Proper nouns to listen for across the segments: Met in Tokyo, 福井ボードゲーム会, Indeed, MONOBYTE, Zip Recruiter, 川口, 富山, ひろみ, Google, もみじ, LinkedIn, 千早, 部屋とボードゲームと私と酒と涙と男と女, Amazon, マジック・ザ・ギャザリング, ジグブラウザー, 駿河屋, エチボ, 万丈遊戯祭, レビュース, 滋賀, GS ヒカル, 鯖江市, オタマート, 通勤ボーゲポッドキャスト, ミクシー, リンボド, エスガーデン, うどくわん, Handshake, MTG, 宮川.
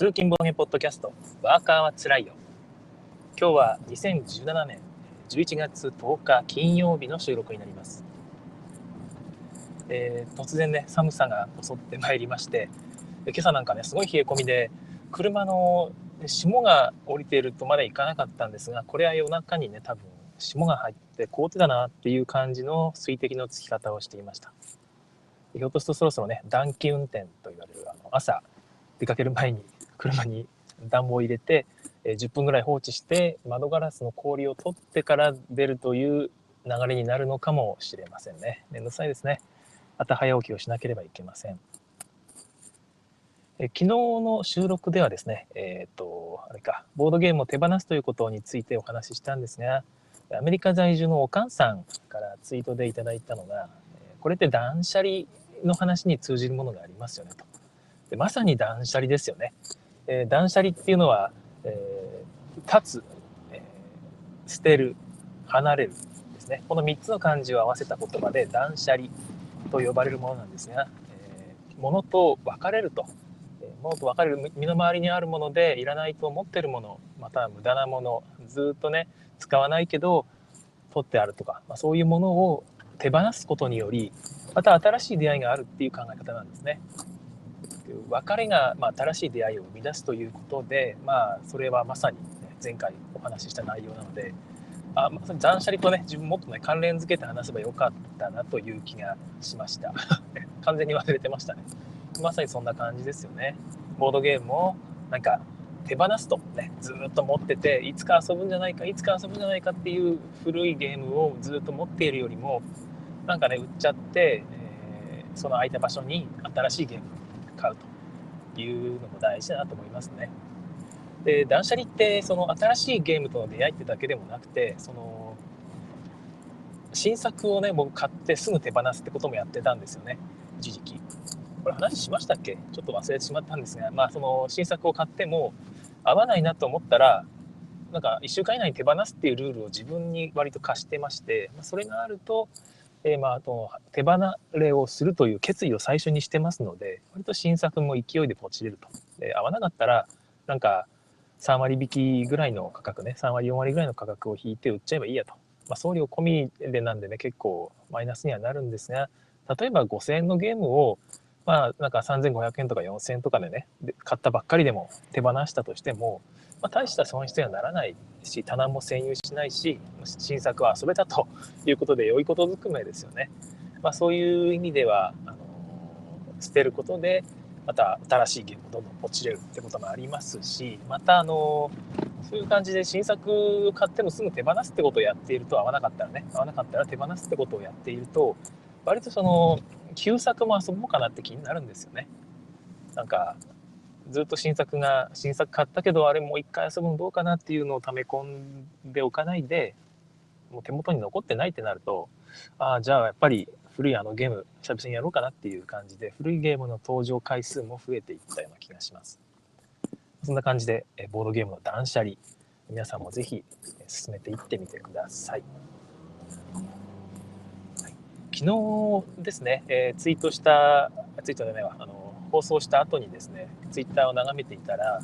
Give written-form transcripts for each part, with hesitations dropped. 通勤ボーゲポッドキャスト、ワーカーはつらいよ。今日は2017年11月10日金曜日の収録になります。突然ね、寒さが襲ってまいりまして、今朝なんかね、すごい冷え込みで、車の霜が降りているとまだいかなかったんですが、これは夜中にね、多分霜が入って凍ってたなっていう感じの水滴のつき方をしていました。ひょっとするとそろそろね、暖気運転と言われる朝出かける前に車に暖房を入れて10分ぐらい放置して窓ガラスの氷を取ってから出るという流れになるのかもしれませんね。めんどくさいですね。朝早起きをしなければいけません。昨日の収録ではですね、ボードゲームを手放すということについてお話ししたんですが、アメリカ在住のおかんさんからツイートでいただいたのが、これって断捨離の話に通じるものがありますよねと。でまさに断捨離ですよね。断捨離っていうのは、立つ、捨てる、離れるですね。この3つの漢字を合わせた言葉で断捨離と呼ばれるものなんですが、物と分かれると、物と分かれる身の回りにあるものでいらないと思ってるもの、または無駄なもの、ずっとね使わないけど取ってあるとか、そういうものを手放すことにより、また新しい出会いがあるっていう考え方なんですね。別れが、新しい出会いを生み出すということで、それはまさに、ね、前回お話しした内容なので、断捨離とね、自分もっとね関連づけて話せばよかったなという気がしました。完全に忘れてましたね。まさにそんな感じですよね。ボードゲームをなんか手放すとね、ずっと持ってて、いつか遊ぶんじゃないかっていう古いゲームをずっと持っているよりも、なんかね売っちゃって、その空いた場所に新しいゲーム買うというのも大事だなと思いますね。で、断捨離ってその新しいゲームとの出会いってだけでもなくて、その新作をね僕買ってすぐ手放すってこともやってたんですよね、一時期。これ話しましたっけ？ちょっと忘れてしまったんですが、その新作を買っても合わないなと思ったら、なんか1週間以内に手放すっていうルールを自分に割と課してまして、それがあると、手離れをするという決意を最初にしてますので、割と新作も勢いでポチれると。で、合わなかったらなんか3割引きぐらいの価格ね、3割4割ぐらいの価格を引いて売っちゃえばいいやと、送料込みでなんでね結構マイナスにはなるんですが、例えば5000円のゲームをなんか3500円とか4000円とかでね買ったばっかりでも手放したとしても、大した損失にはならないし、棚も占有しないし、新作は遊べたということで良いことづくめですよね。そういう意味では捨てることでまた新しいゲームをどんどん落ちれるってこともありますし、またそういう感じで新作を買ってもすぐ手放すってことをやっていると、合わなかったら手放すってことをやっていると、割とその旧作も遊ぼうかなって気になるんですよね。なんかずっと新作買ったけど、あれもう一回遊ぶのどうかなっていうのを溜め込んでおかないで、もう手元に残ってないってなると、じゃあやっぱり古いゲーム久々にやろうかなっていう感じで、古いゲームの登場回数も増えていったような気がします。そんな感じでボードゲームの断捨離、皆さんもぜひ進めていってみてください。昨日ですね、放送した後にですね、ツイッターを眺めていたら、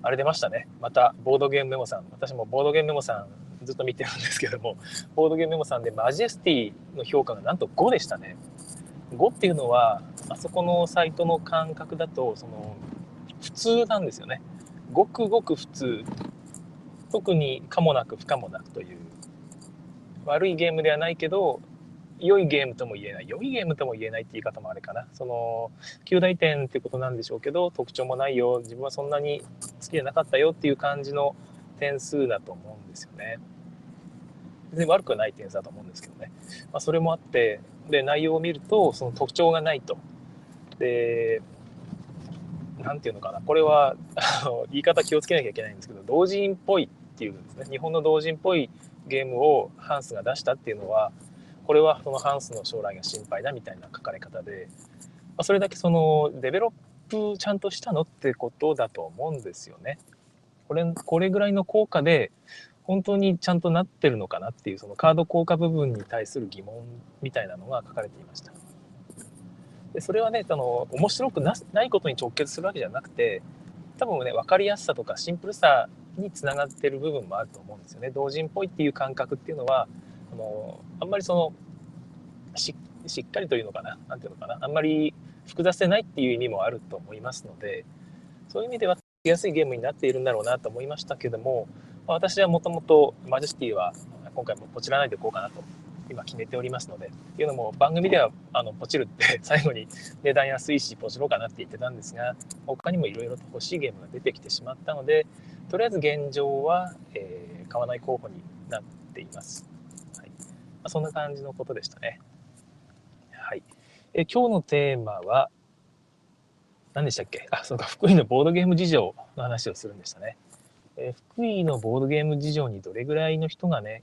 あれ出ましたね。またボードゲームメモさん、私もボードゲームメモさんずっと見てるんですけども、ボードゲームメモさんでマジェスティの評価がなんと5でしたね。5っていうのはあそこのサイトの感覚だと、その普通なんですよね。ごくごく普通、特に可もなく不可もなくという、悪いゲームではないけど良いゲームとも言えないって言い方もあれかな。その9大点ってことなんでしょうけど、特徴もないよ、自分はそんなに好きじゃなかったよっていう感じの点数だと思うんですよね。別に悪くはない点数だと思うんですけどね。それもあって、で内容を見るとその特徴がないと、でなんていうのかな、これは言い方気をつけなきゃいけないんですけど、同人っぽいっていうんですね。日本の同人っぽいゲームをハンスが出したっていうのは、これはそのハンスの将来が心配だみたいな書かれ方で、それだけそのデベロップちゃんとしたのってことだと思うんですよね。これぐらいの効果で本当にちゃんとなってるのかなっていう、そのカード効果部分に対する疑問みたいなのが書かれていました。でそれはね、面白くないことに直結するわけじゃなくて、多分ね、分かりやすさとかシンプルさにつながってる部分もあると思うんですよね。同人っぽいっていう感覚っていうのは、あんまりその しっかりというのかな、なんていうのかな、あんまり複雑でないっていう意味もあると思いますので、そういう意味では安いゲームになっているんだろうなと思いましたけども、私はもともとマジェスティは今回もポチらないでおこうかなと今決めておりますので、というのも番組ではポチるって最後に値段安いしポチろうかなって言ってたんですが、他にもいろいろと欲しいゲームが出てきてしまったので、とりあえず現状は、買わない候補になっています、はい。そんな感じのことでしたね、はい。今日のテーマは何でしたっけ。あ、そうか、福井のボードゲーム事情の話をするんでしたね。福井のボードゲーム事情にどれぐらいの人がね、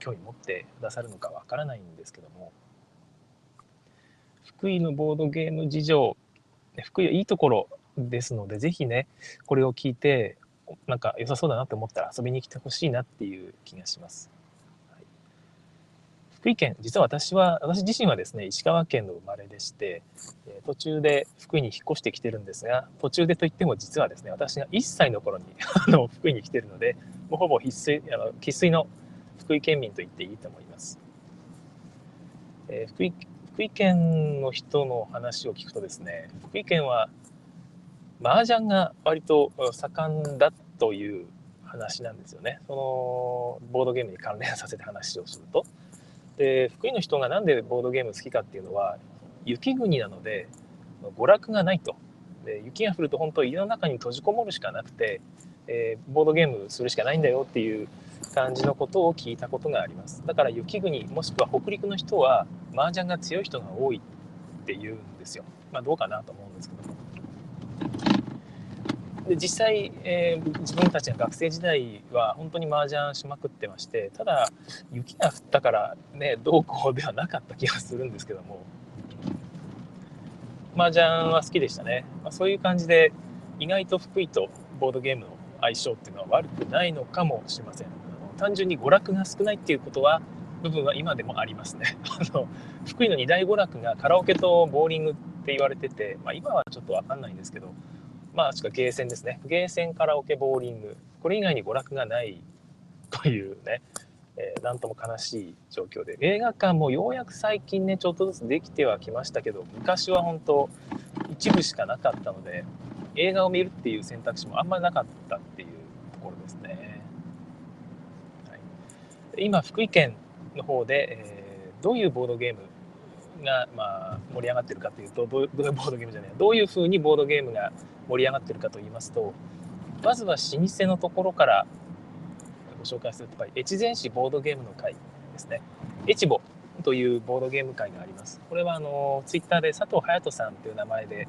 興味持ってくださるのかわからないんですけども、福井のボードゲーム事情、福井はいいところですので、ぜひねこれを聞いてなんか良さそうだなと思ったら遊びに来てほしいなっていう気がします、はい。福井県、実は私自身はですね、石川県の生まれでして、途中で福井に引っ越してきてるんですが、途中でといっても実はですね、私が1歳の頃に福井に来てるので、もうほぼ生粋の福井県民と言っていいと思います、福井県の人の話を聞くとですね、福井県は麻雀が割と盛んだという話なんですよね。そのボードゲームに関連させて話をすると、で福井の人がなんでボードゲーム好きかっていうのは、雪国なので娯楽がないと。で雪が降ると本当家の中に閉じこもるしかなくて、ボードゲームするしかないんだよっていう感じのことを聞いたことがあります。だから雪国もしくは北陸の人は麻雀が強い人が多いっていうんですよ。まあどうかなと思うんですけども。で実際、自分たちが学生時代は本当に麻雀しまくってまして、ただ雪が降ったからねどうこうではなかった気がするんですけども、麻雀は好きでしたね、まあ、そういう感じで意外と福井とボードゲームの相性っていうのは悪くないのかもしれません。単純に娯楽が少ないっていうことは部分は今でもありますね。福井の二大娯楽がカラオケとボーリングって言われてて、まあ、今はちょっと分かんないんですけど、まあしかゲーセンですね。ゲーセン、カラオケ、ボーリング、これ以外に娯楽がないというね、なんとも悲しい状況で、映画館もようやく最近ねちょっとずつできてはきましたけど、昔は本当一部しかなかったので、映画を見るっていう選択肢もあんまりなかったっていうところですね、はい。今福井県の方で、どういうボードゲームが、まあ、盛り上がってるかというと、どういう風にボードゲームが盛り上がってるかと言いますと、まずは老舗のところからご紹介すると、越前市ボードゲームの会ですね。越後というボードゲーム会があります。これはツイッターで佐藤隼人さんという名前で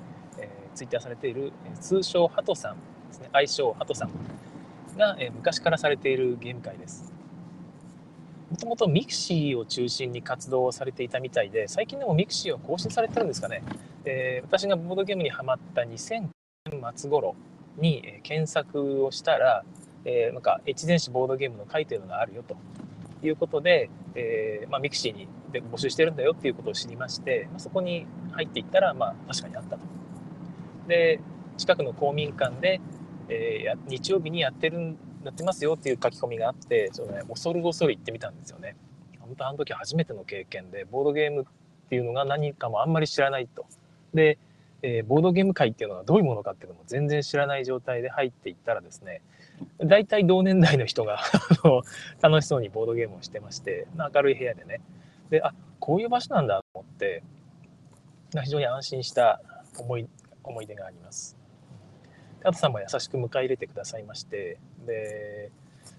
ツイッターされている、通称ハトさんですね、愛称ハトさんが、昔からされているゲーム会です。もともとミクシーを中心に活動をされていたみたいで、最近でもミクシーは更新されてるんですかね。私がボードゲームにハマった2009年末頃に、検索をしたら、なんか越前市ボードゲームの会というのがあるよということで、まあ、ミクシーにで募集してるんだよっていうことを知りまして、まあ、そこに入っていったら、まあ、確かにあったと。で近くの公民館で、日曜日にやってますよっていう書き込みがあって、ちょっとね、恐る恐る行ってみたんですよね。本当あの時初めての経験で、ボードゲームっていうのが何かもあんまり知らないと。で、ボードゲーム会っていうのがどういうものかっていうのも全然知らない状態で入っていったらですね、大体同年代の人が楽しそうにボードゲームをしてまして、明るい部屋でね。で、あ、こういう場所なんだと思って、非常に安心した思い出があります。ハトさんも優しく迎え入れてくださいまして、で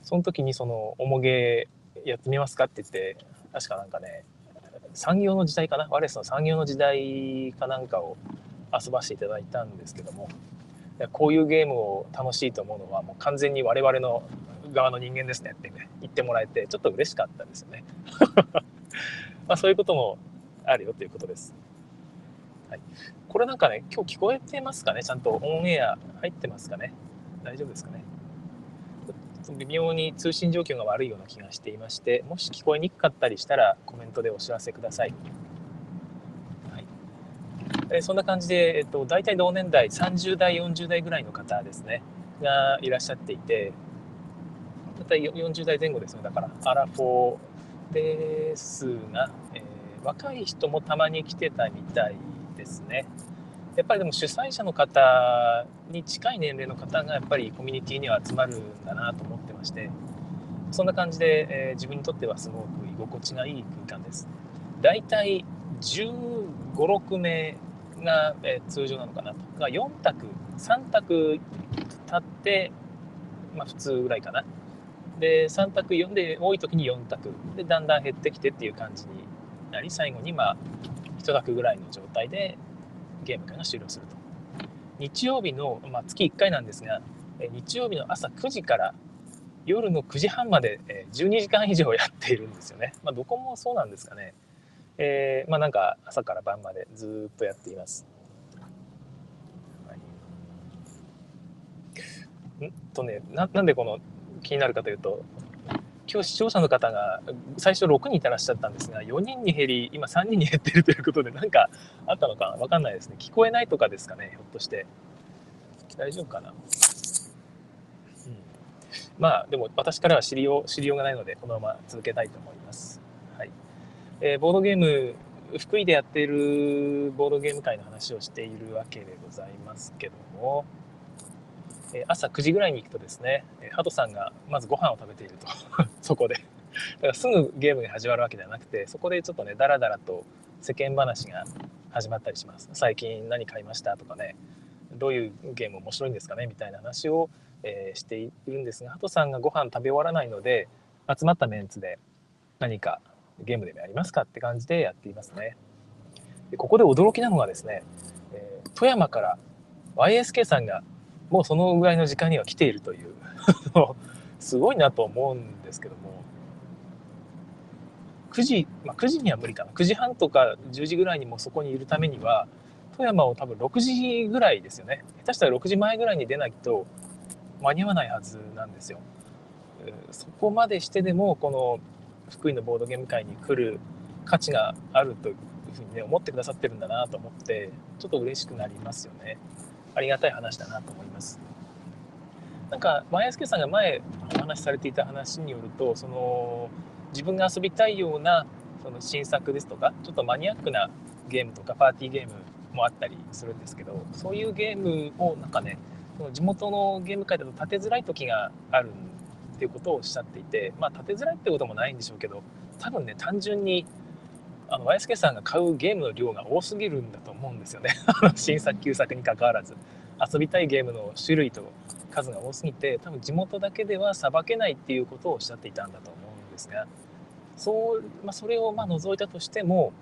その時にそのおもげやってみますかって言って、確かなんかね産業の時代かな、ワレスの産業の時代かなんかを遊ばせていただいたんですけども、こういうゲームを楽しいと思うのはもう完全に我々の側の人間ですねってね言ってもらえて、ちょっと嬉しかったですよね。まあそういうこともあるよということです、はい。これなんかね、今日聞こえてますかね、ちゃんとオンエア入ってますかね、大丈夫ですかね。ちょっと微妙に通信状況が悪いような気がしていまして、もし聞こえにくかったりしたらコメントでお知らせください、はい。そんな感じで、大体同年代30代40代ぐらいの方ですねがいらっしゃっていて、だいたい40代前後ですね。だからアラフォーですが、若い人もたまに来てたみたいですね。やっぱりでも主催者の方に近い年齢の方がやっぱりコミュニティには集まるんだなと思ってまして、そんな感じで、自分にとってはすごく居心地がいい空間です。だいたい15、6名が、通常なのかなと。4択、3択立って、まあ、普通ぐらいかな。で3択4で多い時に4択でだんだん減ってきてっていう感じになり、最後にまあ1択ぐらいの状態でゲーム会が終了すると。日曜日の、まあ、月1回なんですが、日曜日の朝9時から夜の9時半まで12時間以上やっているんですよね。まあ、どこもそうなんですかね。まあなんか朝から晩までずっとやっています。はい、なんでこの気になるかというと、今日視聴者の方が最初6人いたらっしゃったんですが、4人に減り今3人に減っているということで、何かあったのか分かんないですね。聞こえないとかですかね、ひょっとして大丈夫かな。まあでも私からは知りようがないので、このまま続けたいと思います。はい。ボードゲーム、福井でやっているボードゲーム会の話をしているわけでございますけども、朝9時ぐらいに行くとですね、ハトさんがまずご飯を食べているとそこでだからすぐゲームが始まるわけではなくて、そこでちょっとねダラダラと世間話が始まったりします。最近何買いましたとかね、どういうゲーム面白いんですかねみたいな話をしているんですが、ハトさんがご飯食べ終わらないので、集まったメンツで何かゲームでもやりますかって感じでやっていますね。でここで驚きなのがですね、富山から YSK さんがもうそのぐらいの時間には来ているというすごいなと思うんですけども、9時には無理かな。9時半とか10時ぐらいにもそこにいるためには、富山を多分6時ぐらいですよね、下手したら6時前ぐらいに出ないと間に合わないはずなんですよ。そこまでしてでもこの福井のボードゲーム会に来る価値があるというふうにね、思ってくださってるんだなと思って、ちょっと嬉しくなりますよね。ありがたい話だなと思います。なんかYSKさんが前お話しされていた話によると、その自分が遊びたいようなその新作ですとか、ちょっとマニアックなゲームとかパーティーゲームもあったりするんですけど、そういうゲームをなんかね、地元のゲーム界だと立てづらい時があるっていうことをおっしゃっていて、まあ立てづらいってこともないんでしょうけど、多分ね単純にYSK さんが買うゲームの量が多すぎるんだと思うんですよね新作旧作に関わらず、遊びたいゲームの種類と数が多すぎて、多分地元だけではさばけないっていうことをおっしゃっていたんだと思うんですが、それをまあ除いたとしても、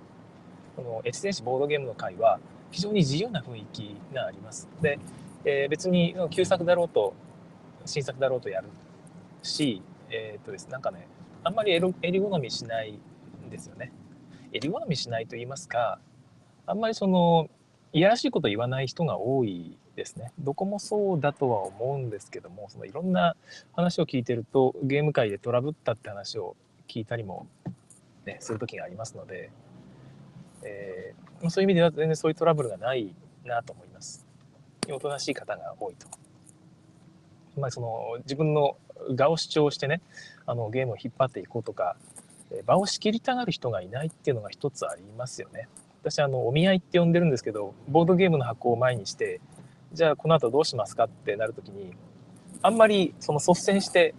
この越前市ボードゲームの会は非常に自由な雰囲気があります。で別に旧作だろうと新作だろうとやるし、なんかねあんまり襟好みしないんですよね。襟好みしないと言いますか、あんまりそのいやらしいこと言わない人が多いですね。どこもそうだとは思うんですけども、そのいろんな話を聞いてると、ゲーム界でトラブったって話を聞いたりも、ね、する時がありますので、そういう意味では全然そういうトラブルがないなと思います。おとなしい方が多いと。まあ、その自分の我を主張してね、ゲームを引っ張っていこうとか、場を仕切りたがる人がいないっていうのが一つありますよね。私お見合いって呼んでるんですけど、ボードゲームの箱を前にして、じゃあこの後どうしますかってなるときに、あんまりその率先して、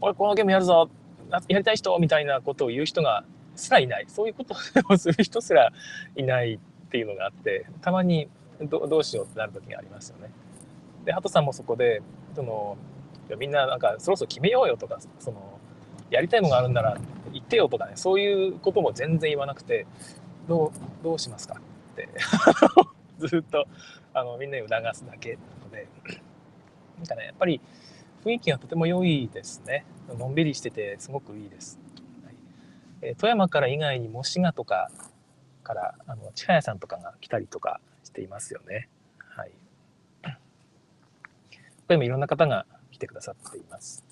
おいこのゲームやるぞ、やりたい人みたいなことを言う人がすらいない。そういうことをする人すらいないっていうのがあって、たまに。どうしようってなる時がありますよね。でハトさんもそこでみんななんかそろそろ決めようよとか、そのやりたいものがあるんなら言ってよとかね、そういうことも全然言わなくて、どうしますかってずっとみんなに促すだけなので、なんかねやっぱり雰囲気がとても良いですね。のんびりしててすごくいいです、はい。富山から以外にも滋賀とかから千早さんとかが来たりとかしていますよね。はい。他にもいろんな方が来てくださっています。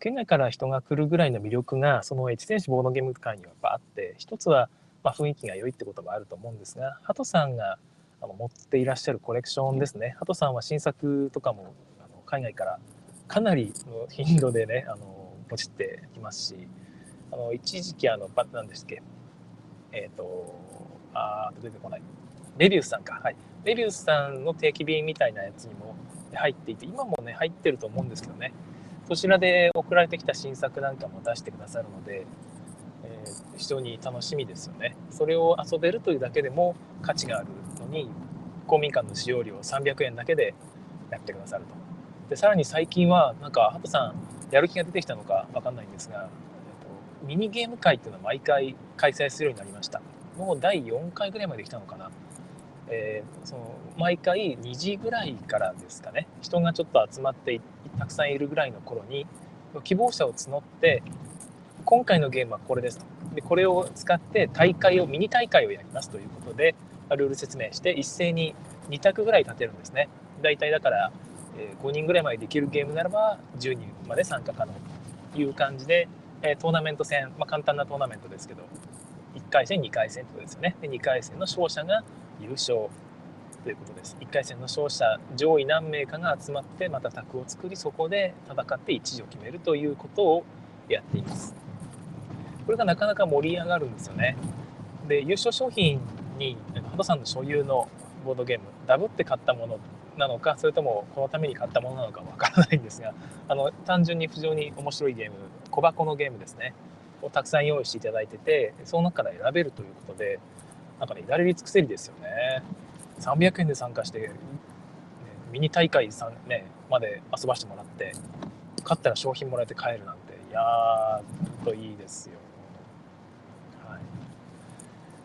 県外から人が来るぐらいの魅力がその越前市ボードゲーム会にはあって、一つはまあ、雰囲気が良いってこともあると思うんですが、ハトさんが持っていらっしゃるコレクションですね。ハトさんは新作とかも海外からかなりの頻度でね、ポチってきますし、一時期何でしたっけ、出てこない、レビュースさんか、はい、レビュースさんの定期便みたいなやつにも入っていて、今もね入ってると思うんですけどね、そちらで送られてきた新作なんかも出してくださるので、非常に楽しみですよね。それを遊べるというだけでも価値があるのに、公民館の使用料300円だけでやってくださると。でさらに最近はなんかハトさんやる気が出てきたのかわかんないんですが、ミニゲーム会っていうのは毎回開催するようになりました。もう第4回ぐらいまで来たのかな、その毎回2時ぐらいからですかね、人がちょっと集まってたくさんいるぐらいの頃に希望者を募って、今回のゲームはこれですと、でこれを使って大会を、ミニ大会をやりますということでルール説明して、一斉に2択ぐらい立てるんですね。だいたいだから5人ぐらいまでできるゲームならば10人まで参加可能という感じで、トーナメント戦、まあ、簡単なトーナメントですけど、1回戦2回戦ということですよね。で2回戦の勝者が優勝ということです。1回戦の勝者上位何名かが集まって、また卓を作り、そこで戦って一時を決めるということをやっています。これがなかなか盛り上がるんですよね。で優勝商品にハトさんの所有のボードゲーム、ダブって買ったものなのか、それともこのために買ったものなのかわからないんですが、単純に非常に面白いゲーム、小箱のゲームですね、をたくさん用意していただいてて、その中から選べるということで、なんかね、至れり尽くせりですよね。300円で参加して、ね、ミニ大会さん、ね、まで遊ばしてもらって、勝ったら商品もらえて帰るなんて、いやーといいですよ、は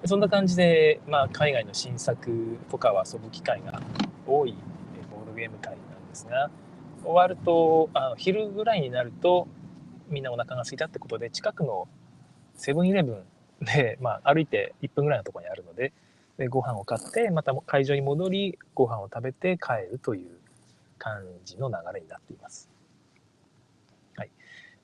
い。そんな感じで、まあ、海外の新作とかは遊ぶ機会が多いボードゲーム会なんですが、終わると昼ぐらいになるとみんなお腹が空いたってことで、近くのセブンイレブンで、まあ、歩いて1分ぐらいのところにあるの でご飯を買って、また会場に戻りご飯を食べて帰るという感じの流れになっています。はい、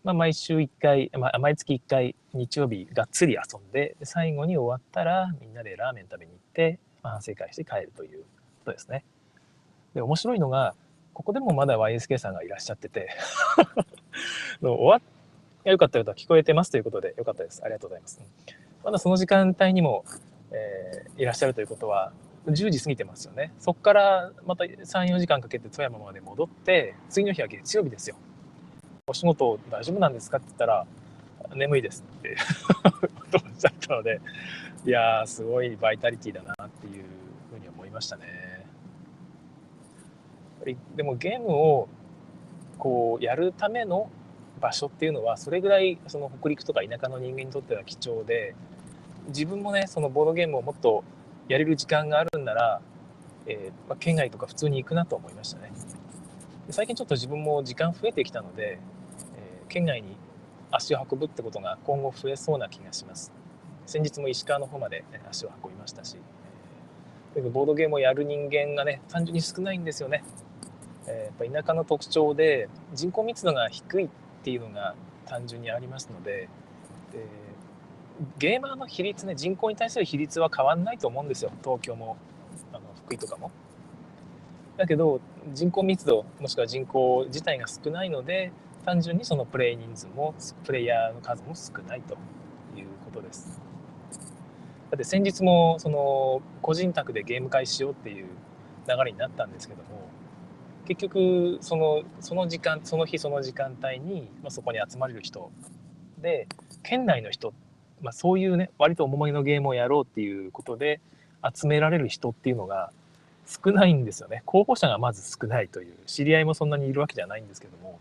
まあ、毎月1回日曜日がっつり遊ん で最後に終わったらみんなでラーメン食べに行って、まあ、反省会して帰るということですね。で面白いのが、ここでもまだ YSK さんがいらっしゃっててよかったよと、聞こえてますということでよかったです、ありがとうございます。まだその時間帯にも、いらっしゃるということは10時過ぎてますよね。そこからまた 3,4 時間かけて富山まで戻って、次の日は月曜日ですよ。お仕事大丈夫なんですかって言ったら、眠いですっておっしゃったので、いやーすごいバイタリティだなっていうふうに思いましたね。でもゲームをこうやるための場所っていうのは、それぐらいその北陸とか田舎の人間にとっては貴重で、自分もね、そのボードゲームをもっとやれる時間があるんなら、県外とか普通に行くなと思いましたね。最近ちょっと自分も時間増えてきたので、県外に足を運ぶってことが今後増えそうな気がします。先日も石川の方まで足を運びましたし、ボードゲームをやる人間がね、単純に少ないんですよね。やっぱ田舎の特徴で人口密度が低いっていうのが単純にありますの でゲーマーの比率ね、人口に対する比率は変わんないと思うんですよ、東京も福井とかも。だけど人口密度、もしくは人口自体が少ないので、単純にそのプレイ人数もプレイヤーの数も少ないということです。だって先日もその個人宅でゲーム会しようっていう流れになったんですけども、結局その日その時間帯に、まあ、そこに集まれる人で県内の人、まあ、そういうね、割と重めのゲームをやろうっていうことで集められる人っていうのが少ないんですよね。候補者がまず少ないという、知り合いもそんなにいるわけじゃないんですけども、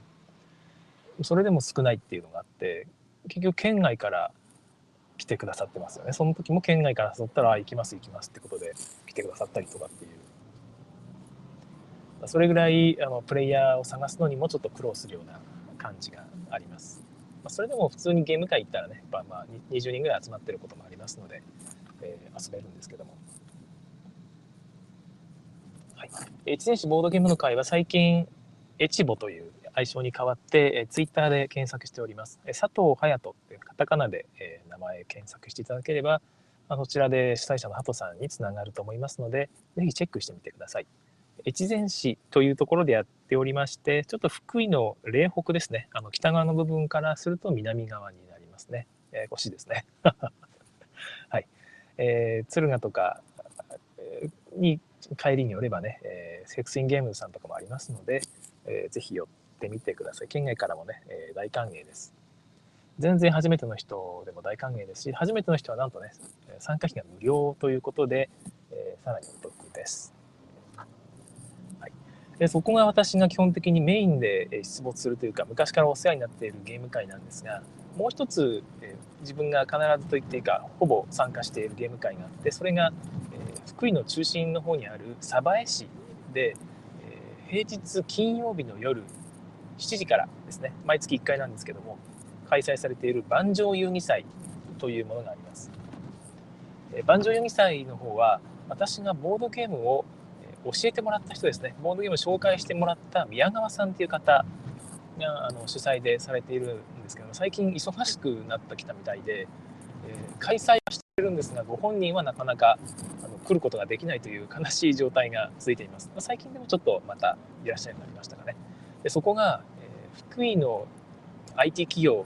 それでも少ないっていうのがあって、結局県外から来てくださってますよね。その時も県外から誘ったら、行きます行きますってことで来てくださったりとかっていう、それぐらいプレイヤーを探すのにもちょっと苦労するような感じがあります。それでも普通にゲーム会行ったらね、まあ、20人ぐらい集まってることもありますので、遊べるんですけども、はい、越前市ボードゲームの会は最近エチボという愛称に変わってツイッターで検索しております。佐藤隼人ってカタカナで名前検索していただければそちらで主催者のハトさんにつながると思いますので、ぜひチェックしてみてください。越前市というところでやっておりまして、ちょっと福井の嶺北ですね、北側の部分からすると南側になりますね。ややこしいですね。はい、敦賀とかに帰りによればね、セクスインゲームズさんとかもありますので、ぜひ寄ってみてください。県外からもね、大歓迎です。全然初めての人でも大歓迎ですし、初めての人はなんとね、参加費が無料ということで、さらにお得です。はい、そこが私が基本的にメインで出没するというか、昔からお世話になっているゲーム会なんですが、もう一つ、自分が必ずと言っていいかほぼ参加しているゲーム会があって、それが、福井の中心の方にある鯖江市で、平日金曜日の夜7時からですね、毎月1回なんですけども、開催されている万丈遊戯祭というものがあります。万丈遊戯祭の方は、私がボードゲームを教えてもらった人ですね、ボードゲームを紹介してもらった宮川さんという方が主催でされているんですけども、最近忙しくなってきたみたいで、開催はしてるんですが、ご本人はなかなか来ることができないという悲しい状態が続いています。最近でもちょっとまたいらっしゃいになりましたかね。でそこが、福井の IT 企業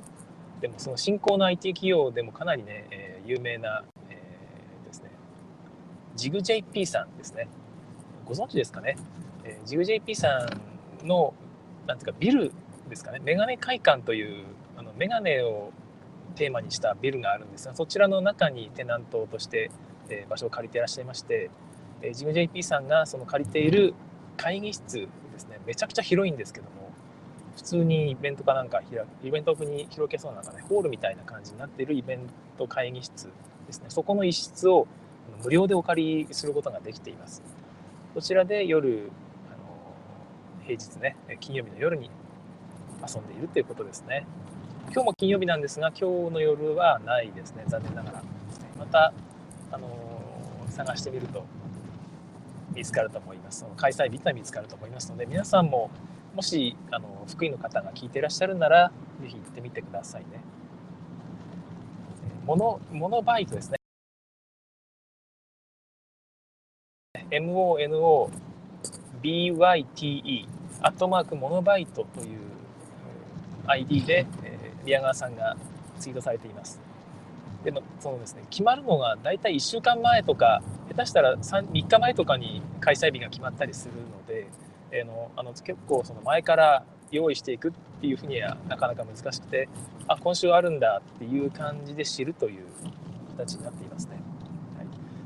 でも、その新興の IT 企業でもかなりね、有名な、ですね、ジグ JP さんですね。ご存知ですかね。ジグ JP さんのなんていうかビルですかね、メガネ会館というメガネをテーマにしたビルがあるんですが、そちらの中にテナントとして場所を借りていらっしゃいまして、ジム JP さんがその借りている会議室ですね、めちゃくちゃ広いんですけども、普通にイベントかなんかイベントに広げそうな、ね、ホールみたいな感じになっているイベント会議室ですね、そこの一室を無料でお借りすることができています。こちらで夜平日ね、金曜日の夜に遊んでいるということですね。今日も金曜日なんですが、今日の夜はないですね、残念ながら。また、探してみると見つかると思います。開催日は見つかると思いますので、皆さんももし福井の方が聞いていらっしゃるなら、ぜひ行ってみてくださいね。モノバイトですね。MONOBYTE アットマークモノバイトという ID で、宮川さんがツイートされています。でもそのですね、決まるのがだいたい1週間前とか、下手したら 3日前とかに開催日が決まったりするので、結構その前から用意していくっていうふうにはなかなか難しくて、あ、今週あるんだっていう感じで知るという形になっていますね。は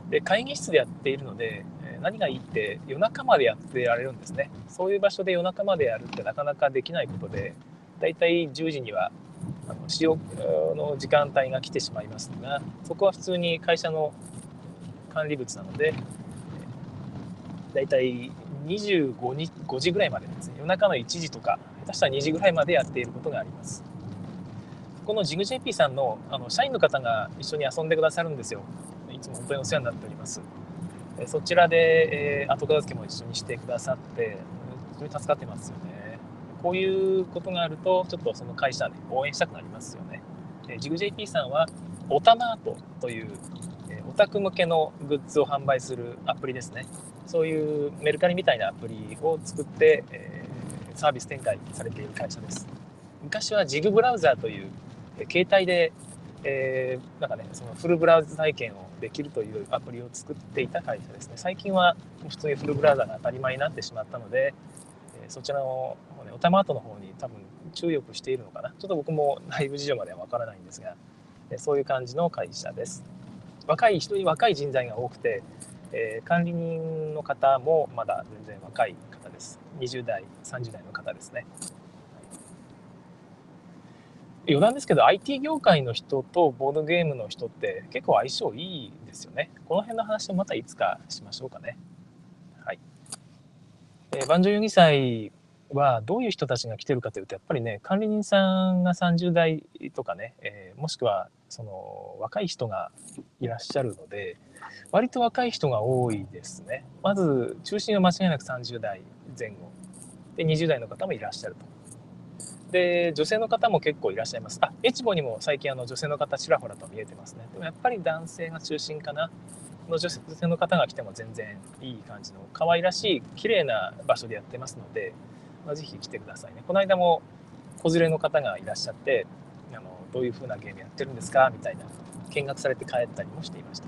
い、で会議室でやっているので、何がいいって夜中までやってられるんですね。そういう場所で夜中までやるってなかなかできないことで、だいたい10時には使用の時間帯が来てしまいますが、そこは普通に会社の管理物なので、だいたい25時ぐらいまでですね、夜中の1時とか下手したら2時ぐらいまでやっていることがあります。このジグ JP さんの社員の方が一緒に遊んでくださるんですよ。いつも本当にお世話になっております。そちらで後片付けも一緒にしてくださって、非常に助かってますよね。こういうことがあると、ちょっとその会社で応援したくなりますよね。ジグ JP さんはオタマートというオタク向けのグッズを販売するアプリですね。そういうメルカリみたいなアプリを作って、サービス展開されている会社です。昔はジグブラウザーという携帯で、なんかね、そのフルブラウザ体験をできるというアプリを作っていた会社ですね。最近は普通にフルブラウザーが当たり前になってしまったので、そちらのオタマートの方に多分注力しているのかな。ちょっと僕も内部事情まではわからないんですが、そういう感じの会社です。非常に若い人材が多くて、管理人の方もまだ全然若い方です。20代30代の方ですね。余談ですけど、 IT 業界の人とボードゲームの人って結構相性いいですよね。この辺の話をまたいつかしましょうかね。万丈遊戯祭はどういう人たちが来てるかというと、やっぱりね、管理人さんが30代とかね、もしくはその若い人がいらっしゃるので、割と若い人が多いですね。まず中心は間違いなく30代前後で、20代の方もいらっしゃると。で女性の方も結構いらっしゃいます。エチボにも最近女性の方ちらほらと見えてますね。でもやっぱり男性が中心かな。女性の方が来ても全然いい感じの可愛らしい綺麗な場所でやってますので、ぜひ来てくださいね。この間も子連れの方がいらっしゃって、どういう風なゲームやってるんですかみたいな見学されて帰ったりもしていました。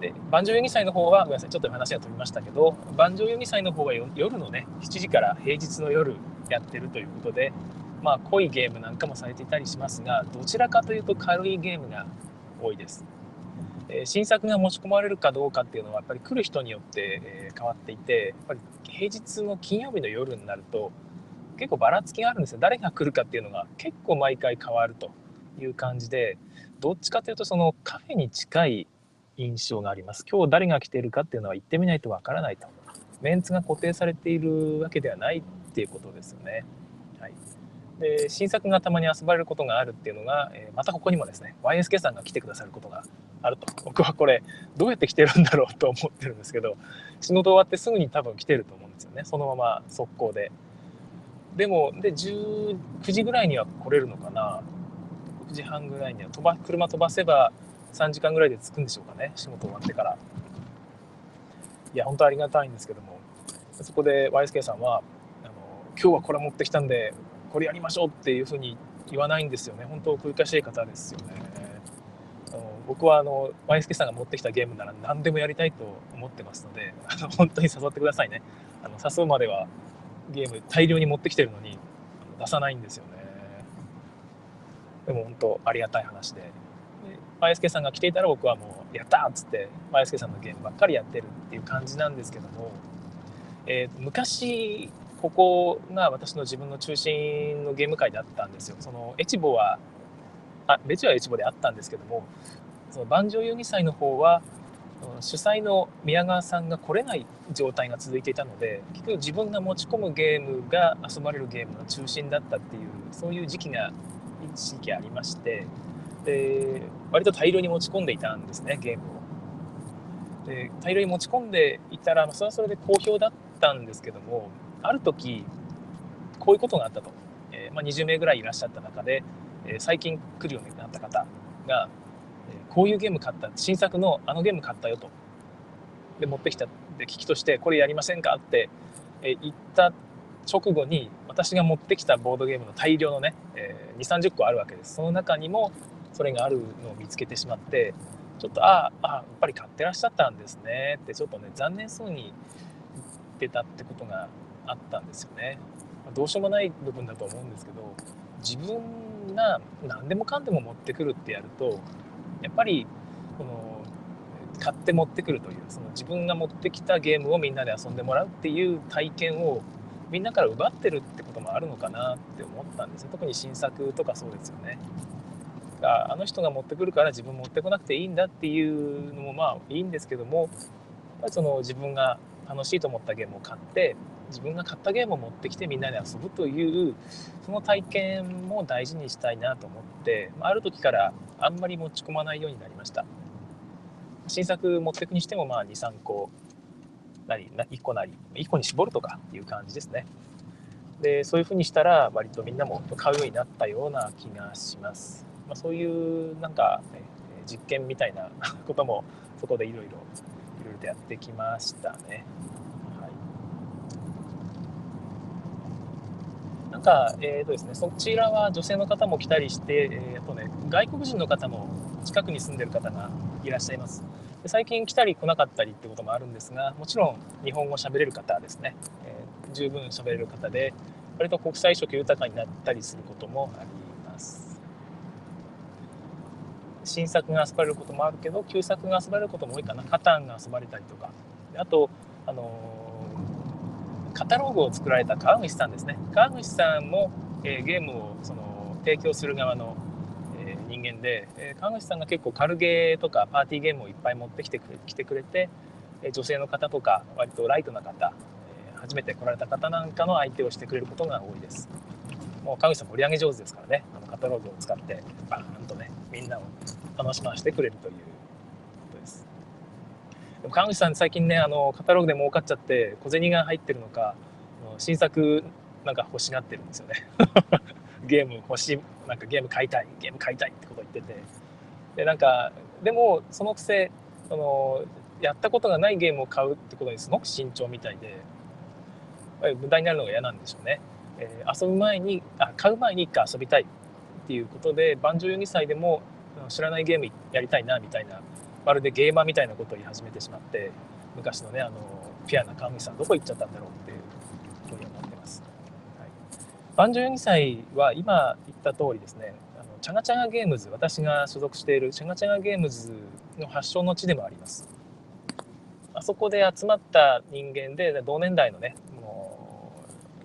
で盤上遊戯祭の方はごめんなさい、ちょっと話が飛びましたけど、盤上遊戯祭の方は夜のね7時から平日の夜やってるということで、濃いゲームなんかもされていたりしますが、どちらかというと軽いゲームが多いです。新作が持ち込まれるかどうかっていうのはやっぱり来る人によって、変わっていて、やっぱり平日の金曜日の夜になると結構ばらつきがあるんですよ。誰が来るかっていうのが結構毎回変わるという感じで、どっちかというとそのカフェに近い印象があります。今日誰が来ているかっていうのは行ってみないとわからないと。メンツが固定されているわけではないっていうことですよね。はい、で新作がたまに遊ばれることがあるっていうのが、またここにもですね YSK さんが来てくださることがあると。僕はこれどうやって来てるんだろうと思ってるんですけど、仕事終わってすぐに多分来てると思うんですよね。そのまま速攻で。で19時ぐらいには来れるのかな。9時半ぐらいには車飛ばせば3時間ぐらいで着くんでしょうかね、仕事終わってから。いや本当ありがたいんですけども、そこで YSK さんは今日はこれ持ってきたんでこれやりましょうっていうふうに言わないんですよね。本当繰り返しい方ですよね。僕はYSK さんが持ってきたゲームなら何でもやりたいと思ってますので、本当に誘ってくださいね。誘うまではゲーム大量に持ってきてるのに出さないんですよね。でも本当ありがたい話で、YSK さんが来ていたら僕はもうやったーっつって YSK さんのゲームばっかりやってるっていう感じなんですけども、昔ここが私の自分の中心のゲーム会だったんですよ。そのベチはエチボであったんですけども、その盤上遊戯祭の方は主催の宮川さんが来れない状態が続いていたので、結局自分が持ち込むゲームが遊ばれるゲームの中心だったっていう、そういう時期が一時期ありまして、で割と大量に持ち込んでいたんですね、ゲームを。で大量に持ち込んでいたら、それはそれで好評だったんですけども、ある時こういうことがあったと。20名ぐらいいらっしゃった中で、最近来るようになった方が、こういうゲーム買った、新作のゲーム買ったよと。で持ってきたで聞きとして、これやりませんかって言った直後に、私が持ってきたボードゲームの大量のね、20、30個あるわけです。その中にもそれがあるのを見つけてしまって、ちょっとやっぱり買ってらっしゃったんですねって、ちょっとね残念そうに言ってたってことがあったんですよね。どうしようもない部分だと思うんですけど、自分が何でもかんでも持ってくるってやると、やっぱりこの買って持ってくるという、その自分が持ってきたゲームをみんなで遊んでもらうっていう体験をみんなから奪ってるってこともあるのかなって思ったんですよ。特に新作とかそうですよね。あの人が持ってくるから自分持ってこなくていいんだっていうのもいいんですけども、やっぱりその自分が楽しいと思ったゲームを買って、自分が買ったゲームを持ってきてみんなで遊ぶという、その体験も大事にしたいなと思って、ある時からあんまり持ち込まないようになりました。新作持ってくにしても 2,3 個なり1個なり1個に絞るとかいう感じですね。でそういうふうにしたら割とみんなも買うようになったような気がします。そういうなんか実験みたいなこともそこでいろいろとやってきましたね。はい、ですね、そちらは女性の方も来たりして、外国人の方も近くに住んでる方がいらっしゃいます。で最近来たり来なかったりってこともあるんですが、もちろん日本語喋れる方ですね、十分喋れる方で、割と国際色豊かになったりすることもあります。新作が遊ばれることもあるけど、旧作が遊ばれることも多いかな。カタンが遊ばれたりとか、あと、カタログを作られた川口さんですね。川口さんも、ゲームを提供する側の、人間で、川口さんが結構軽ゲーとかパーティーゲームをいっぱい持ってきてくれて、女性の方とか割とライトな方、初めて来られた方なんかの相手をしてくれることが多いです。もう川口さん盛り上げ上手ですからね、カタログを使ってバーンとねみんなを楽しませてくれるということです。でも川口さん最近ねカタログで儲かっちゃって小銭が入ってるのか、新作なんか欲しがってるんですよね。ゲーム欲しい、なんかゲーム買いたい、ゲーム買いたいってこと言ってて、でなんかでもそのくせそのやったことがないゲームを買うってことにすごく慎重みたいで、無駄になるのが嫌なんでしょうね。遊ぶ前に買う前に一回遊びたいっていうことで、盤上12歳でも知らないゲームやりたいなみたいな、まるでゲーマーみたいなことを言い始めてしまって、昔のね、ピュアな川口さんどこ行っちゃったんだろうっていうふうに思ってます。はい、盤上12歳は今言った通りですね、チャガチャガゲームズ、私が所属しているチャガチャガゲームズの発祥の地でもあります。あそこで集まった人間で、同年代のね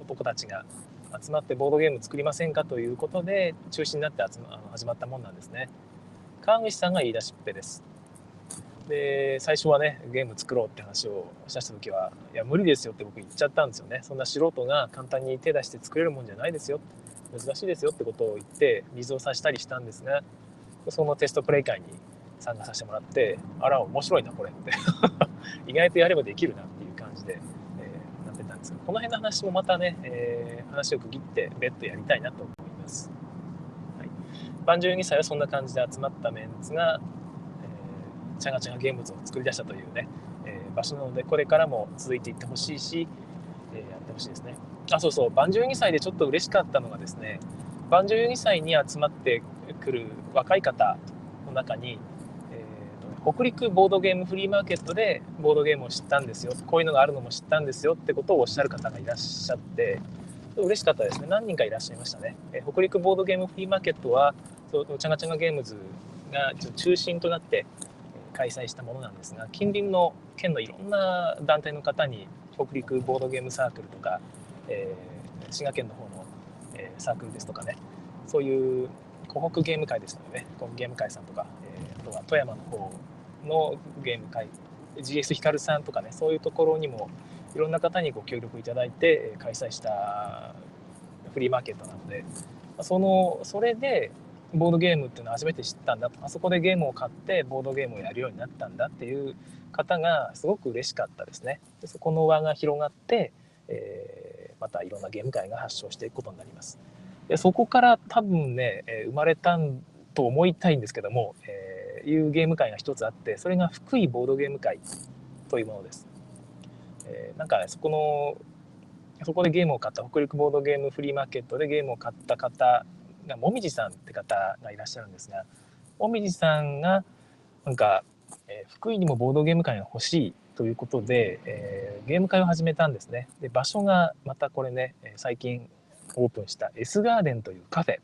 男たちが集まってボードゲーム作りませんかということで中心になって始まったもんなんですね。川口さんが言い出しっぺです。で最初はね、ゲーム作ろうって話をした時は、いや無理ですよって僕言っちゃったんですよね。そんな素人が簡単に手出して作れるもんじゃないですよ、難しいですよってことを言って水を差したりしたんですが、そのテストプレイ会に参加させてもらって、あら面白いなこれって意外とやればできるなっていう感じでなんですが、この辺の話もまたね、話を区切って別途やりたいなと思います。はい、盤上12歳はそんな感じで集まったメンツが、チャガチャガゲームズを作り出したというね、場所なので、これからも続いていってほしいし、やってほしいですね。あ、そうそう、盤上12歳でちょっと嬉しかったのがですね、盤上12歳に集まってくる若い方の中に、北陸ボードゲームフリーマーケットでボードゲームを知ったんですよ、こういうのがあるのも知ったんですよってことをおっしゃる方がいらっしゃって嬉しかったですね。何人かいらっしゃいましたね。北陸ボードゲームフリーマーケットはチャガチャガゲームズが中心となって開催したものなんですが、近隣の県のいろんな団体の方に北陸ボードゲームサークルとか、滋賀県の方のサークルですとかね、そういう湖北ゲーム会ですのでね、湖北ゲーム会さんとか、あとは富山の方のゲーム会 GS ヒカルさんとかね、そういうところにもいろんな方にご協力いただいて開催したフリーマーケットなので、それでボードゲームっていうのは初めて知ったんだと、あそこでゲームを買ってボードゲームをやるようになったんだっていう方がすごく嬉しかったですね。でそこの輪が広がって、またいろんなゲーム会が発祥していくことになります。でそこから多分ね、生まれたんと思いたいんですけども、いうゲーム会が一つあって、それが福井ボードゲーム会というものです。なんかそこでゲームを買った、北陸ボードゲームフリーマーケットでゲームを買った方がもみじさんって方がいらっしゃるんですが、もみじさんがなんか、福井にもボードゲーム会が欲しいということで、ゲーム会を始めたんですね。で場所がまたこれね、最近オープンしたエスガーデンというカフェ、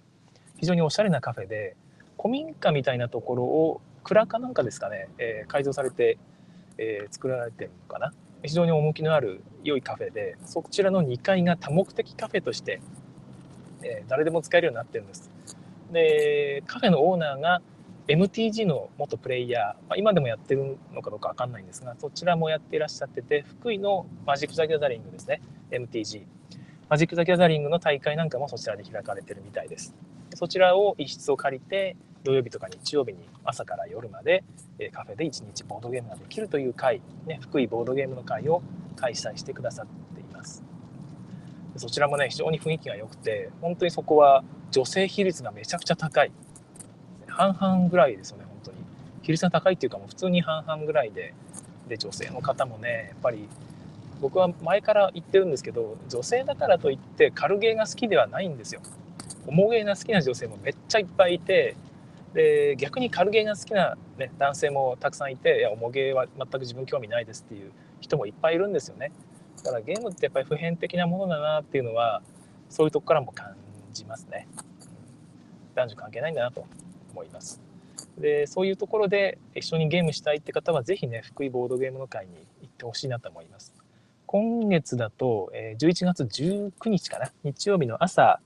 非常におしゃれなカフェで、古民家みたいなところを蔵かなんかですかね、改造されて、作られてるのかな、非常に趣のある良いカフェで、そちらの2階が多目的カフェとして、誰でも使えるようになってるんです。でカフェのオーナーが MTG の元プレイヤー、今でもやってるのかどうか分かんないんですが、そちらもやっていらっしゃってて、福井のマジック・ザ・ギャザリングですね、 MTG マジック・ザ・ギャザリングの大会なんかもそちらで開かれてるみたいです。そちらを一室を借りて、土曜日とか日曜日に朝から夜までカフェで一日ボードゲームができるという会、ね、福井ボードゲームの会を開催してくださっています。そちらもね、非常に雰囲気が良くて、本当にそこは女性比率がめちゃくちゃ高い、半々ぐらいですよね。本当に比率が高いっていうか、もう普通に半々ぐらい で女性の方もね、やっぱり僕は前から言ってるんですけど、女性だからといって軽ゲーが好きではないんですよ。重ゲーが好きな女性もめっちゃいっぱいいて、で逆に軽ゲーが好きな、ね、男性もたくさんいて、いや重ゲーは全く自分興味ないですっていう人もいっぱいいるんですよね。だからゲームってやっぱり普遍的なものだなっていうのは、そういうとこからも感じますね。男女関係ないんだなと思います。でそういうところで一緒にゲームしたいって方は、ぜひね、福井ボードゲームの会に行ってほしいなと思います。今月だと、11月19日かな、日曜日の朝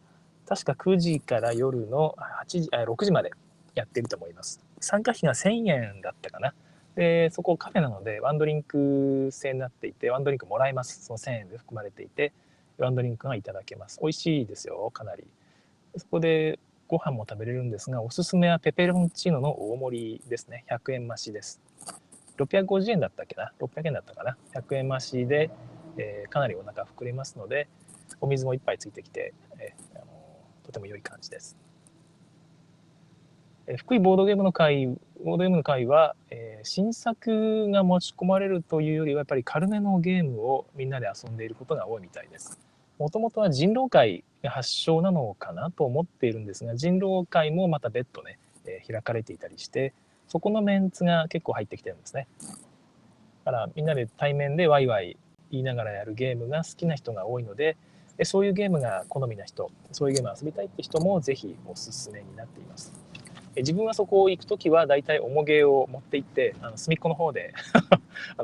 確か9時から夜の6時までやってると思います。参加費が1,000円だったかな。で、そこカフェなのでワンドリンク制になっていて、ワンドリンクもらえます。その1,000円で含まれていて、ワンドリンクがいただけます。美味しいですよ、かなり。そこでご飯も食べれるんですが、おすすめはペペロンチーノの大盛りですね。100円増しです。650円だったっけな。600円だったかな。100円増しで、かなりお腹膨れますので、お水もいっぱいついてきて、とても良い感じです。福井ボードゲームの会は、新作が持ち込まれるというよりはやっぱり軽めのゲームをみんなで遊んでいることが多いみたいです。もともとは人狼会が発祥なのかなと思っているんですが、人狼会もまた別途ね、開かれていたりして、そこのメンツが結構入ってきてるんですね。だからみんなで対面でワイワイ言いながらやるゲームが好きな人が多いので、そういうゲームが好みな人、そういうゲームを遊びたいって人もぜひおすすめになっています。自分はそこを行くときはだいたいおもげを持って行って隅っこの方で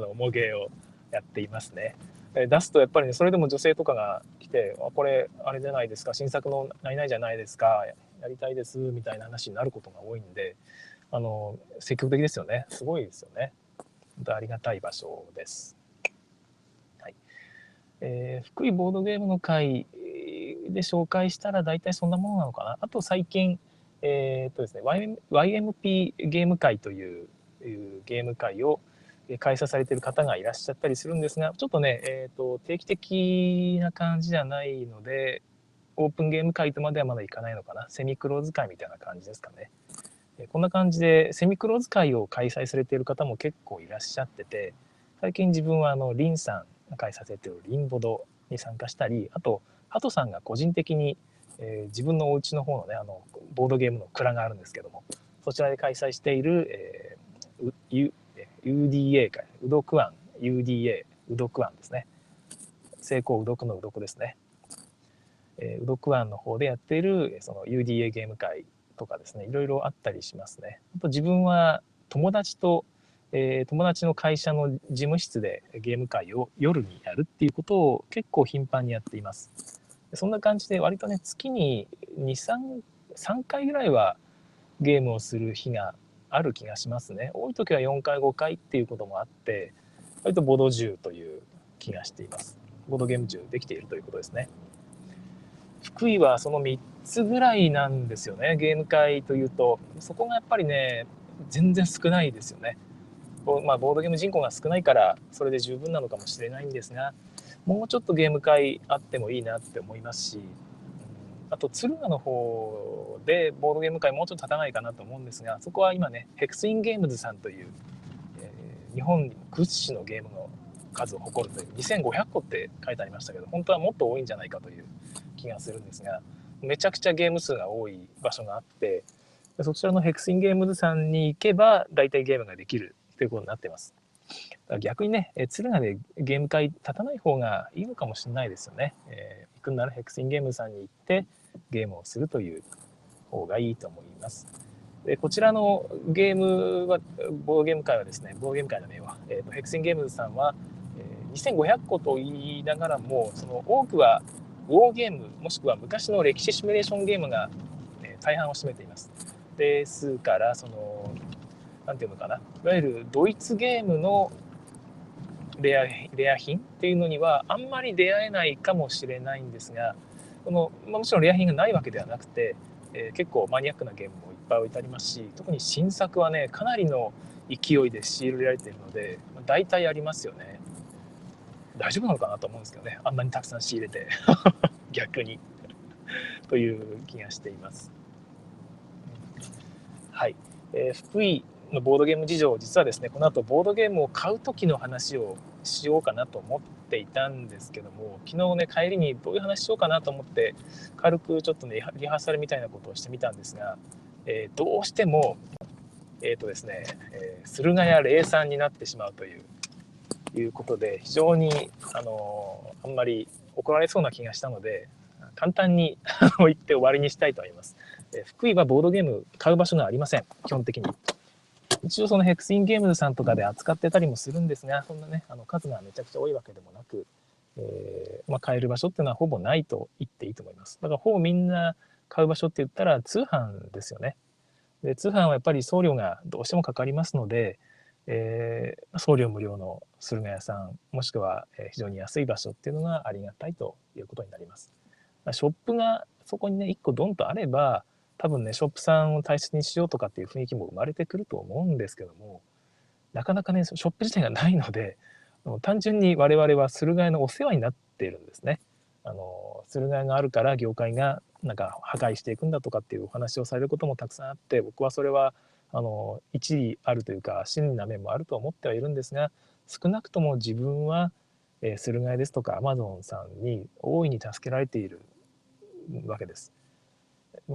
おもげをやっていますね。出すとやっぱりね、それでも女性とかが来て、あ、これあれじゃないですか、新作の何々じゃないですか、やりたいですみたいな話になることが多いんで、積極的ですよね。すごいですよね。本当ありがたい場所です。はい。福井ボードゲームの会で紹介したら大体そんなものなのかな。あと最近ですね、YMP ゲーム会というゲーム会を開催されている方がいらっしゃったりするんですが、ちょっとね、定期的な感じじゃないので、オープンゲーム会とまではまだいかないのかな。セミクローズ会みたいな感じですかね。こんな感じでセミクローズ会を開催されている方も結構いらっしゃってて、最近自分はリンさんが開催されているリンボドに参加したり、あとハトさんが個人的に、自分のお家の方のね、ボードゲームの蔵があるんですけども、そちらで開催している、UDA 会、うどくわん UDA、うどくわんですね。成功うどくのうどくですね。うどくわんの方でやっているその UDA ゲーム会とかですね、いろいろあったりしますね。あと自分は友達の会社の事務室でゲーム会を夜にやるっていうことを結構頻繁にやっています。そんな感じで割とね、月に3回ぐらいはゲームをする日がある気がしますね。多い時は4回5回っていうこともあって、割とボード10という気がしています。ボードゲーム10できているということですね。福井はその3つぐらいなんですよね、ゲーム会というと。そこがやっぱりね、全然少ないですよね。まあボードゲーム人口が少ないからそれで十分なのかもしれないんですが、もうちょっとゲーム会あってもいいなって思いますし、あと敦賀の方でボードゲーム会もうちょっと立たないかなと思うんですが、そこは今ね、ヘクスインゲームズさんという、日本屈指のゲームの数を誇るという2500個って書いてありましたけど、本当はもっと多いんじゃないかという気がするんですが、めちゃくちゃゲーム数が多い場所があって、そちらのヘクスインゲームズさんに行けば大体ゲームができるということになっています。逆にね、敦賀でゲーム会立たない方がいいのかもしれないですよね。行くならヘクスインゲームズさんに行ってゲームをするという方がいいと思います。でこちらのゲームは、ボードゲーム会はですね、ボードゲーム会の名は、ヘクスインゲームズさんは、2500個と言いながらも、その多くはウォーゲームもしくは昔の歴史シミュレーションゲームが、大半を占めています。ですからそのなんていうのかな、いわゆるドイツゲームのレア品っていうのにはあんまり出会えないかもしれないんですが、この、まあ、もちろんレア品がないわけではなくて、結構マニアックなゲームもいっぱい置いてありますし、特に新作はね、かなりの勢いで仕入れられているので、まあ、大体ありますよね。大丈夫なのかなと思うんですけどね、あんなにたくさん仕入れて逆にという気がしています。はい、福井のボードゲーム事情、実はですね、この後ボードゲームを買う時の話をしようかなと思っていたんですけども、昨日ね、帰りにどういう話しようかなと思って軽くちょっとね、リハーサルみたいなことをしてみたんですが、どうしてもですね、駿河屋霊山になってしまうということで、非常にあんまり怒られそうな気がしたので、簡単に言って終わりにしたいと思います。福井はボードゲーム買う場所がありません。基本的に一応そのヘクスインゲームズさんとかで扱ってたりもするんですが、そんなね、数がめちゃくちゃ多いわけでもなく、まあ、買える場所っていうのはほぼないと言っていいと思います。だからほぼみんな買う場所って言ったら通販ですよね。で通販はやっぱり送料がどうしてもかかりますので、送料無料の駿河屋さん、もしくは非常に安い場所っていうのがありがたいということになります。ショップがそこにね、1個ドンとあれば多分ね、ショップさんを大切にしようとかっていう雰囲気も生まれてくると思うんですけども、なかなかね、ショップ自体がないので、単純に我々は駿河屋のお世話になっているんですね。れなりのあるから業界がなんか破壊していくんだとかっていうお話をされることもたくさんあって、僕はそれは一理あるというか真理な面もあると思ってはいるんですが、少なくとも自分はスルガイですとか Amazon さんに大いに助けられているわけです。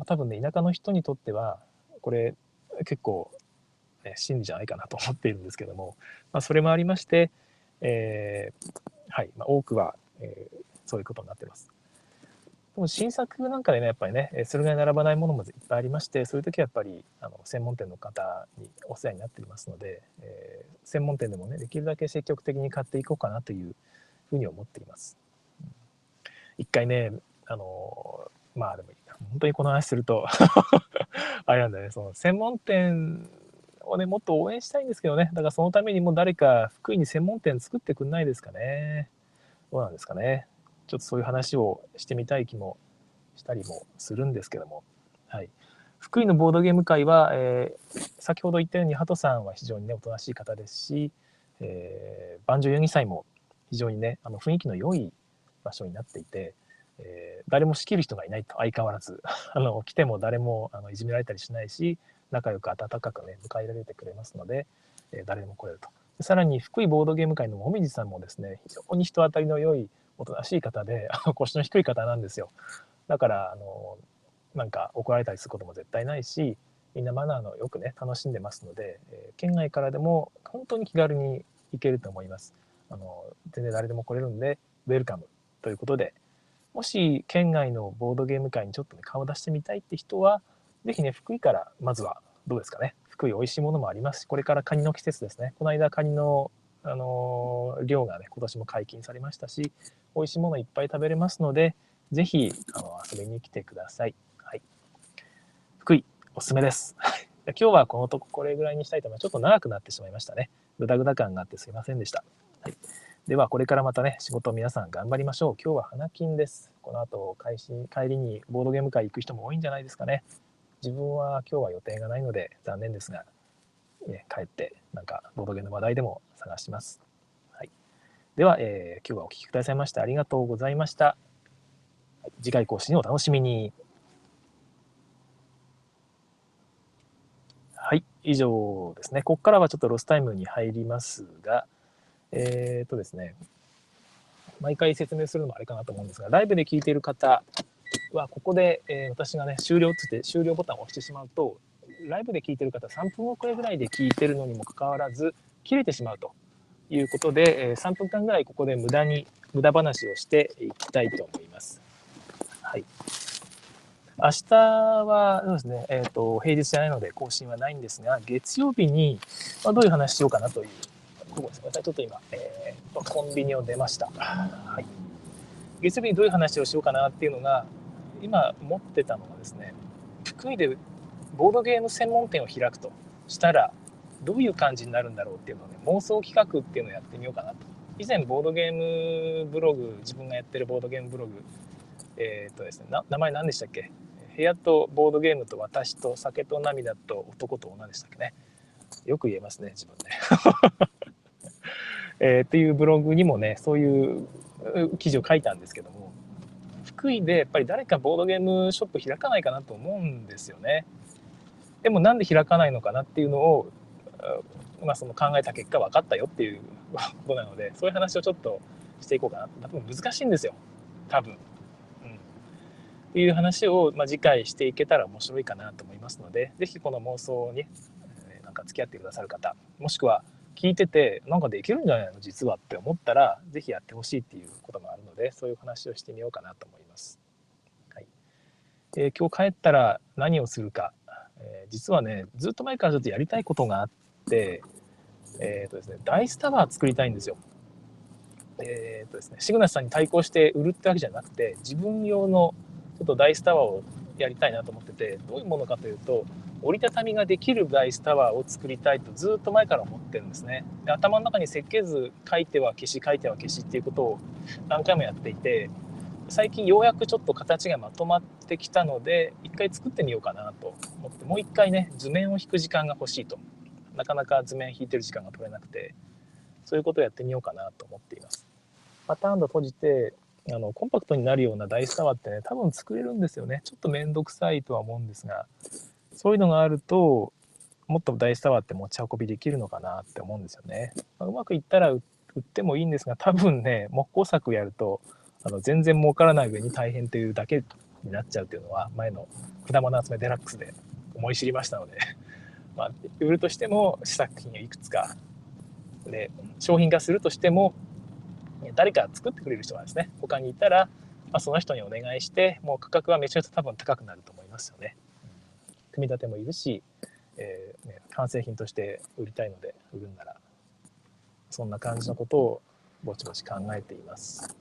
多分ね、田舎の人にとってはこれ結構、ね、真理じゃないかなと思っているんですけども、それもありまして、多くは、そういうことになっています。でも新作なんかでね、やっぱりね、それが並ばないものもいっぱいありまして、そういう時はやっぱり専門店の方にお世話になっていますので、専門店でもね、できるだけ積極的に買っていこうかなというふうに思っています。一回ね、でもいいな、本当にこの話するとあれなんだね、その専門店をねもっと応援したいんですけどね、だからそのためにも誰か福井に専門店作ってくんないですかね。どうなんですかね。ちょっとそういう話をしてみたい気もしたりもするんですけども、はい、福井のボードゲーム界は、先ほど言ったように鳩さんは非常にねおとなしい方ですし、万丈遊戯祭も非常にね雰囲気の良い場所になっていて、誰も仕切る人がいないと、相変わらず来ても誰もいじめられたりしないし、仲良く温かくね迎え入れてくれますので、誰でも来れると。さらに福井ボードゲーム界のもみじさんもですね、非常に人当たりの良いおとなしい方で腰の低い方なんですよ。だからなんか怒られたりすることも絶対ないし、みんなマナーのよくね楽しんでますので、県外からでも本当に気軽に行けると思います。全然誰でも来れるんでウェルカムということで、もし県外のボードゲーム界にちょっと、ね、顔を出してみたいって人は是非ね、福井からまずはどうですかね。福井美味しいものもありますし、これからカニの季節ですね。この間カニの量がね今年も解禁されましたし、美味しいものいっぱい食べれますので、ぜひ遊びに来てください。はい、福井おすすめです今日はこのとこれぐらいにしたいと思います。ちょっと長くなってしまいましたね。グダグダ感があってすいませんでした。はい、ではこれからまたね仕事を皆さん頑張りましょう。今日は花金です。この後帰りにボードゲーム会行く人も多いんじゃないですかね。自分は今日は予定がないので残念ですが、帰ってなんかボードゲームの話題でも探します。はい、では、今日はお聞きくださいましてありがとうございました。次回更新をお楽しみに。はい、以上ですね。ここからはちょっとロスタイムに入りますが、ですね、毎回説明するのもあれかなと思うんですが、ライブで聞いている方はここで、私がね終了つって終了ボタンを押してしまうと、ライブで聞いている方3分遅れぐらいで聞いているのにもかかわらず切れてしまうということで、3分間ぐらいここで無駄話をしていきたいと思います。はい、明日はそうですね、平日じゃないので更新はないんですが、月曜日に、どういう話しようかなという。ごめんなさい、ちょっと今、コンビニを出ました。はい、月曜日にどういう話をしようかなっていうのが、今持ってたのがですね、福井でボードゲーム専門店を開くとしたらどういう感じになるんだろうっていうのをね、妄想企画っていうのをやってみようかなと。以前ボードゲームブログ、自分がやってるボードゲームブログ、ですね、名前何でしたっけ、部屋とボードゲームと私と酒と涙と男と女でしたっけね。よく言えますね自分ねっていうブログにもねそういう記事を書いたんですけども、福井でやっぱり誰かボードゲームショップ開かないかなと思うんですよね。でもなんで開かないのかなっていうのを、その考えた結果分かったよっていうことなので、そういう話をちょっとしていこうかな。多分難しいんですよ多分、っていう話を、次回していけたら面白いかなと思いますので、是非この妄想に、なんか付き合ってくださる方、もしくは聞いててなんかできるんじゃないの実はって思ったら、ぜひやってほしいっていうこともあるので、そういう話をしてみようかなと思います。はい、今日帰ったら何をするか、実はねずっと前からちょっとやりたいことがあって、ですね、ダイスタワー作りたいんですよ。ですね、シグナスさんに対抗して売るってわけじゃなくて、自分用のちょっとダイスタワーをやりたいなと思ってて、どういうものかというと、折りたたみができるダイスタワーを作りたいとずっと前から思ってるんですね。で、頭の中に設計図書いては消し書いては消しっていうことを何回もやっていて、最近ようやくちょっと形がまとまってきたので、一回作ってみようかなと思って、もう一回ね図面を引く時間が欲しいと、なかなか図面引いてる時間が取れなくて、そういうことをやってみようかなと思っています。パターンと閉じてコンパクトになるようなダイスタワーってね、多分作れるんですよね。ちょっとめんどくさいとは思うんですが、そういうのがあるともっとダイスタワーって持ち運びできるのかなって思うんですよね。まあ、うまくいったら売ってもいいんですが、多分ね、木工作やると全然儲からない上に大変というだけになっちゃうというのは、前の果物集めデラックスで思い知りましたのでまあ売るとしても試作品をいくつかで商品化するとしても、誰か作ってくれる人がですね、他にいたら、まあ、その人にお願いして、もう価格はめちゃくちゃ多分高くなると思いますよね。組み立てもいるし、完成品として売りたいので売るんなら、そんな感じのことをぼちぼち考えています。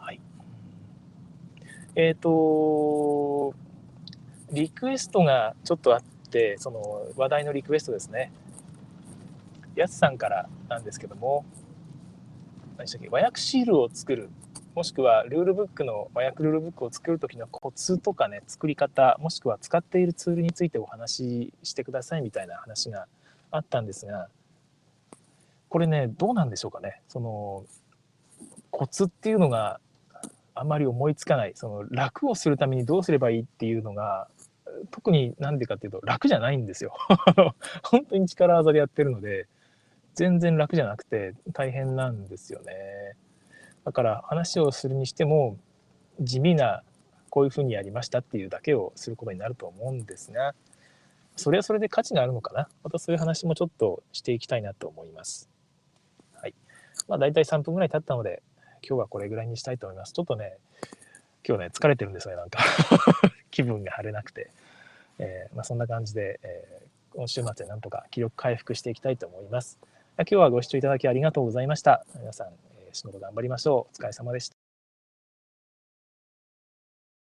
はい、リクエストがちょっとあって、その話題のリクエストですね、やすさんからなんですけども、何でしたっけ、和訳シールを作る、もしくはルールブックの和訳ルールブックを作る時のコツとかね、作り方、もしくは使っているツールについてお話ししてくださいみたいな話があったんですが、これね、どうなんでしょうかね。そのコツっていうのがあまり思いつかない。その楽をするためにどうすればいいっていうのが、特に何でかっていうと楽じゃないんですよ本当に力技でやってるので全然楽じゃなくて大変なんですよね。だから話をするにしても地味な、こういうふうにやりましたっていうだけをすることになると思うんですが、それはそれで価値があるのかな。またそういう話もちょっとしていきたいなと思います。はい、まあ、大体3分ぐらい経ったので今日はこれぐらいにしたいと思います。ちょっとね、今日ね疲れてるんですよね、なんか気分が晴れなくて、まあ、そんな感じで、今週末でなんとか気力回復していきたいと思います。今日はご視聴いただきありがとうございました。皆さん、仕事頑張りましょう。お疲れ様でした。